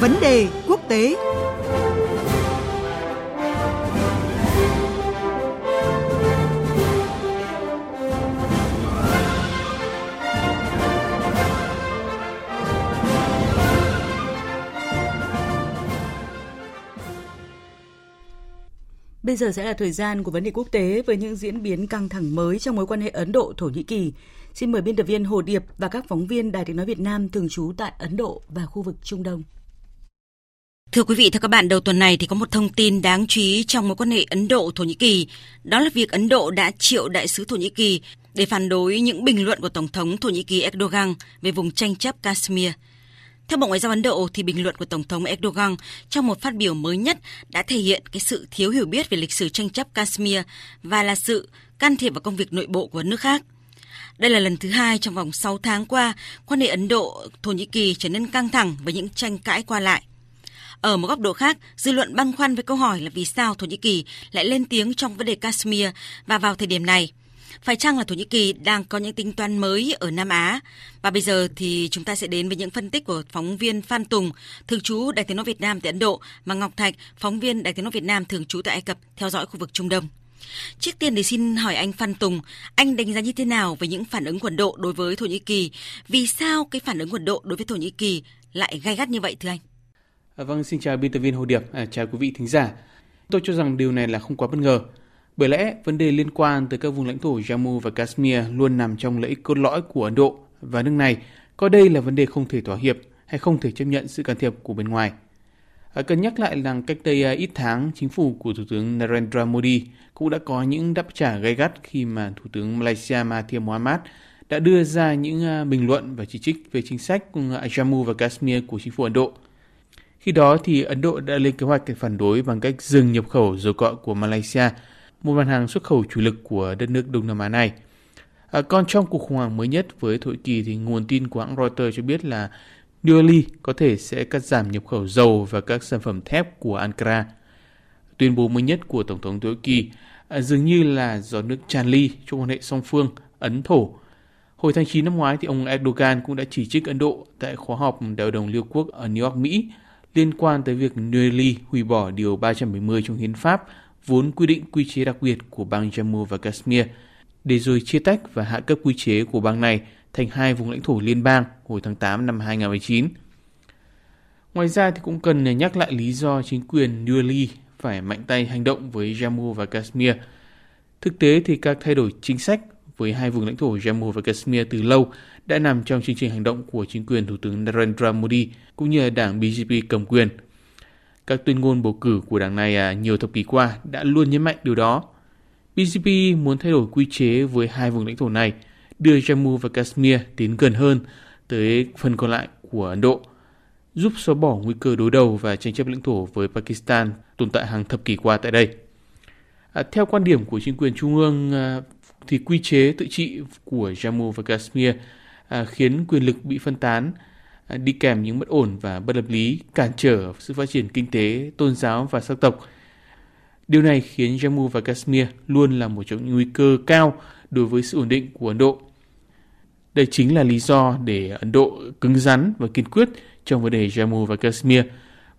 Vấn đề quốc tế. Bây giờ sẽ là thời gian của vấn đề quốc tế với những diễn biến căng thẳng mới trong mối quan hệ Ấn Độ-Thổ Nhĩ Kỳ. Xin mời biên tập viên Hồ Điệp và các phóng viên Đài Tiếng nói Việt Nam thường trú tại Ấn Độ và khu vực Trung Đông. Thưa quý vị, thưa các bạn, đầu tuần này thì có một thông tin đáng chú ý trong mối quan hệ Ấn Độ-Thổ Nhĩ Kỳ. Đó là việc Ấn Độ đã triệu đại sứ Thổ Nhĩ Kỳ để phản đối những bình luận của Tổng thống Thổ Nhĩ Kỳ Erdogan về vùng tranh chấp Kashmir. Theo Bộ Ngoại giao Ấn Độ, thì bình luận của Tổng thống Erdogan trong một phát biểu mới nhất đã thể hiện cái sự thiếu hiểu biết về lịch sử tranh chấp Kashmir và là sự can thiệp vào công việc nội bộ của nước khác. Đây là lần thứ hai trong vòng 6 tháng qua, quan hệ Ấn Độ-Thổ Nhĩ Kỳ trở nên căng thẳng với những tranh cãi qua lại. Ở một góc độ khác, dư luận băn khoăn với câu hỏi là vì sao Thổ Nhĩ Kỳ lại lên tiếng trong vấn đề Kashmir và vào thời điểm này. Phải chăng là Thổ Nhĩ Kỳ đang có những tính toán mới ở Nam Á? Và bây giờ thì chúng ta sẽ đến với những phân tích của phóng viên Phan Tùng, thường trú Đài Tiếng nói Việt Nam tại Ấn Độ, và Ngọc Thạch, phóng viên Đài Tiếng nói Việt Nam thường trú tại Ai Cập, theo dõi khu vực Trung Đông. Trước tiên thì xin hỏi anh Phan Tùng, anh đánh giá như thế nào về những phản ứng của Ấn Độ đối với Thổ Nhĩ Kỳ? Vì sao cái phản ứng của Ấn Độ đối với Thổ Nhĩ Kỳ lại gay gắt như vậy thưa anh? Vâng, xin chào biên tập viên Hồ Điệp, chào quý vị thính giả. Tôi cho rằng điều này là không quá bất ngờ. Bởi lẽ, vấn đề liên quan tới các vùng lãnh thổ Jammu và Kashmir luôn nằm trong lợi ích cốt lõi của Ấn Độ và nước này, coi đây là vấn đề không thể thỏa hiệp hay không thể chấp nhận sự can thiệp của bên ngoài. Cần nhắc lại rằng cách đây ít tháng, chính phủ của Thủ tướng Narendra Modi cũng đã có những đáp trả gay gắt khi mà Thủ tướng Malaysia Mahathir Mohamad đã đưa ra những bình luận và chỉ trích về chính sách Jammu và Kashmir của chính phủ Ấn Độ. Khi đó thì Ấn Độ đã lên kế hoạch phản đối bằng cách dừng nhập khẩu dầu cọ của Malaysia, một mặt hàng xuất khẩu chủ lực của đất nước Đông Nam Á này. Còn trong cuộc khủng hoảng mới nhất với Thổ Nhĩ Kỳ thì nguồn tin của hãng Reuters cho biết là New Delhi có thể sẽ cắt giảm nhập khẩu dầu và các sản phẩm thép của Ankara. Tuyên bố mới nhất của Tổng thống Thổ Nhĩ Kỳ dường như là giọt nước tràn ly trong quan hệ song phương Ấn-Thổ. Hồi tháng 9 năm ngoái thì ông Erdogan cũng đã chỉ trích Ấn Độ tại khóa họp Đại hội đồng Liên Hợp Quốc ở New York, Mỹ liên quan tới việc New Delhi hủy bỏ điều 370 trong hiến pháp vốn quy định quy chế đặc biệt của bang Jammu và Kashmir, để rồi chia tách và hạ cấp quy chế của bang này thành hai vùng lãnh thổ liên bang hồi tháng 8 năm 2019. Ngoài ra thì cũng cần nhắc lại lý do chính quyền New Delhi phải mạnh tay hành động với Jammu và Kashmir. Thực tế thì các thay đổi chính sách với hai vùng lãnh thổ Jammu và Kashmir từ lâu đã nằm trong chương trình hành động của chính quyền Thủ tướng Narendra Modi cũng như đảng BJP cầm quyền. Các tuyên ngôn bầu cử của đảng này nhiều thập kỷ qua đã luôn nhấn mạnh điều đó. BJP muốn thay đổi quy chế với hai vùng lãnh thổ này, đưa Jammu và Kashmir tiến gần hơn tới phần còn lại của Ấn Độ, giúp xóa bỏ nguy cơ đối đầu và tranh chấp lãnh thổ với Pakistan tồn tại hàng thập kỷ qua tại đây. Theo quan điểm của chính quyền trung ương thì quy chế tự trị của Jammu và Kashmir khiến quyền lực bị phân tán, đi kèm những bất ổn và bất hợp lý, cản trở sự phát triển kinh tế, tôn giáo và sắc tộc. Điều này khiến Jammu và Kashmir luôn là một trong những nguy cơ cao đối với sự ổn định của Ấn Độ. Đây chính là lý do để Ấn Độ cứng rắn và kiên quyết trong vấn đề Jammu và Kashmir,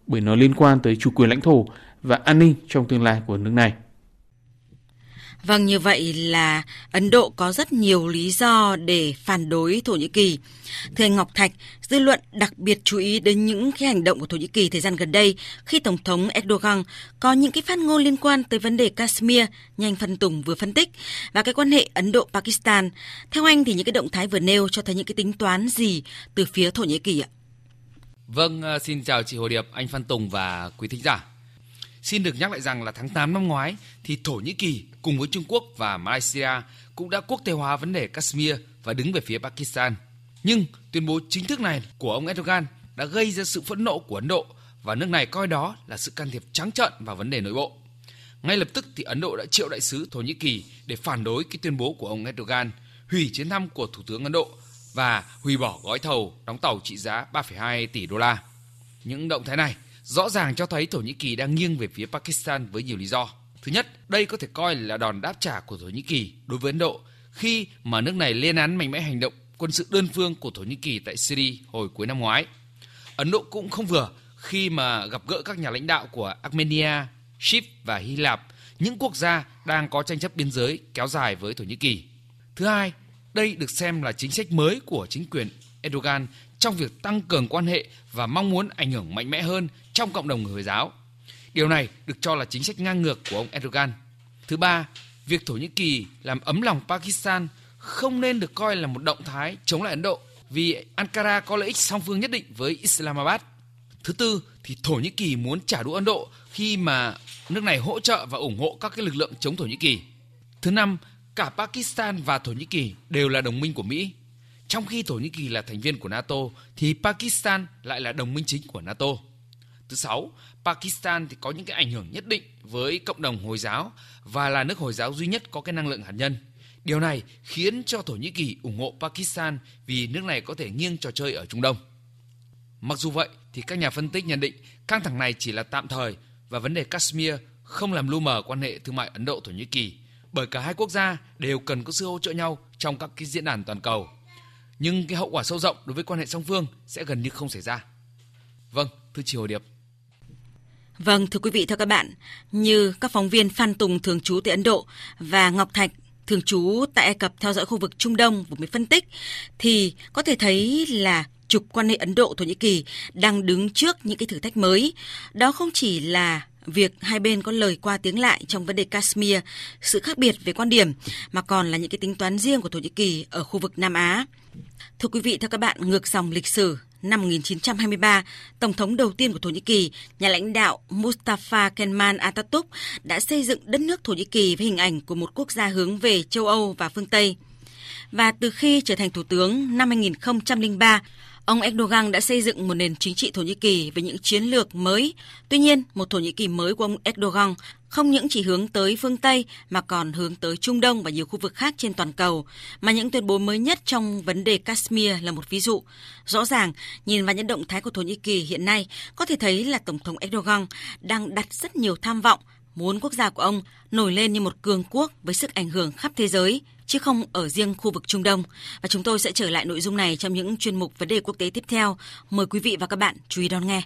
bởi nó liên quan tới chủ quyền lãnh thổ và an ninh trong tương lai của nước này. Vâng, như vậy là Ấn Độ có rất nhiều lý do để phản đối Thổ Nhĩ Kỳ. Thưa anh Ngọc Thạch, dư luận đặc biệt chú ý đến những cái hành động của Thổ Nhĩ Kỳ thời gian gần đây khi Tổng thống Erdogan có những cái phát ngôn liên quan tới vấn đề Kashmir, nhanh Phan Tùng vừa phân tích, và cái quan hệ Ấn Độ-Pakistan. Theo anh thì những cái động thái vừa nêu cho thấy những cái tính toán gì từ phía Thổ Nhĩ Kỳ ạ? Vâng, xin chào chị Hồ Điệp, anh Phan Tùng và quý thính giả. Xin được nhắc lại rằng là tháng 8 năm ngoái thì Thổ Nhĩ Kỳ cùng với Trung Quốc và Malaysia cũng đã quốc tế hóa vấn đề Kashmir và đứng về phía Pakistan. Nhưng tuyên bố chính thức này của ông Erdogan đã gây ra sự phẫn nộ của Ấn Độ và nước này coi đó là sự can thiệp trắng trợn vào vấn đề nội bộ. Ngay lập tức thì Ấn Độ đã triệu đại sứ Thổ Nhĩ Kỳ để phản đối cái tuyên bố của ông Erdogan hủy chuyến thăm của Thủ tướng Ấn Độ và hủy bỏ gói thầu đóng tàu trị giá 3,2 tỷ đô la. Những động thái này rõ ràng cho thấy Thổ Nhĩ Kỳ đang nghiêng về phía Pakistan với nhiều lý do. Thứ nhất, đây có thể coi là đòn đáp trả của Thổ Nhĩ Kỳ đối với Ấn Độ khi mà nước này lên án mạnh mẽ hành động quân sự đơn phương của Thổ Nhĩ Kỳ tại Syria hồi cuối năm ngoái. Ấn Độ cũng không vừa khi mà gặp gỡ các nhà lãnh đạo của Armenia, Ship và Hy Lạp, những quốc gia đang có tranh chấp biên giới kéo dài với Thổ Nhĩ Kỳ. Thứ hai, đây được xem là chính sách mới của chính quyền Erdogan trong việc tăng cường quan hệ và mong muốn ảnh hưởng mạnh mẽ hơn trong cộng đồng người Hồi giáo. Điều này được cho là chính sách ngang ngược của ông Erdogan. Thứ ba, việc Thổ Nhĩ Kỳ làm ấm lòng Pakistan không nên được coi là một động thái chống lại Ấn Độ vì Ankara có lợi ích song phương nhất định với Islamabad. Thứ tư thì Thổ Nhĩ Kỳ muốn trả đũa Ấn Độ khi mà nước này hỗ trợ và ủng hộ các cái lực lượng chống Thổ Nhĩ Kỳ. Thứ năm, cả Pakistan và Thổ Nhĩ Kỳ đều là đồng minh của Mỹ. Trong khi Thổ Nhĩ Kỳ là thành viên của NATO thì Pakistan lại là đồng minh chính của NATO. Thứ sáu, Pakistan thì có những cái ảnh hưởng nhất định với cộng đồng Hồi giáo và là nước Hồi giáo duy nhất có cái năng lượng hạt nhân. Điều này khiến cho Thổ Nhĩ Kỳ ủng hộ Pakistan vì nước này có thể nghiêng trò chơi ở Trung Đông. Mặc dù vậy thì các nhà phân tích nhận định căng thẳng này chỉ là tạm thời và vấn đề Kashmir không làm lu mờ quan hệ thương mại Ấn Độ-Thổ Nhĩ Kỳ bởi cả hai quốc gia đều cần có sự hỗ trợ nhau trong các cái diễn đàn toàn cầu. Nhưng cái hậu quả sâu rộng đối với quan hệ song phương sẽ gần như không xảy ra. Vâng, thưa chị Hồ Điệp. Vâng, thưa quý vị, thưa các bạn, như các phóng viên Phan Tùng thường trú tại Ấn Độ và Ngọc Thạch thường trú tại Ai Cập theo dõi khu vực Trung Đông vừa mới phân tích thì có thể thấy là trục quan hệ Ấn Độ-Thổ Nhĩ Kỳ đang đứng trước những cái thử thách mới. Đó không chỉ là việc hai bên có lời qua tiếng lại trong vấn đề Kashmir, sự khác biệt về quan điểm, mà còn là những cái tính toán riêng của Thổ Nhĩ Kỳ ở khu vực Nam Á. Thưa quý vị, thưa các bạn, ngược dòng lịch sử, năm 1923, Tổng thống đầu tiên của Thổ Nhĩ Kỳ, nhà lãnh đạo Mustafa Kemal Atatürk đã xây dựng đất nước Thổ Nhĩ Kỳ với hình ảnh của một quốc gia hướng về châu Âu và phương Tây. Và từ khi trở thành thủ tướng năm 2003, ông Erdogan đã xây dựng một nền chính trị Thổ Nhĩ Kỳ với những chiến lược mới. Tuy nhiên, một Thổ Nhĩ Kỳ mới của ông Erdogan không những chỉ hướng tới phương Tây mà còn hướng tới Trung Đông và nhiều khu vực khác trên toàn cầu, mà những tuyên bố mới nhất trong vấn đề Kashmir là một ví dụ. Rõ ràng, nhìn vào những động thái của Thổ Nhĩ Kỳ hiện nay, có thể thấy là Tổng thống Erdogan đang đặt rất nhiều tham vọng, muốn quốc gia của ông nổi lên như một cường quốc với sức ảnh hưởng khắp thế giới, chứ không ở riêng khu vực Trung Đông. Và chúng tôi sẽ trở lại nội dung này trong những chuyên mục vấn đề quốc tế tiếp theo. Mời quý vị và các bạn chú ý đón nghe.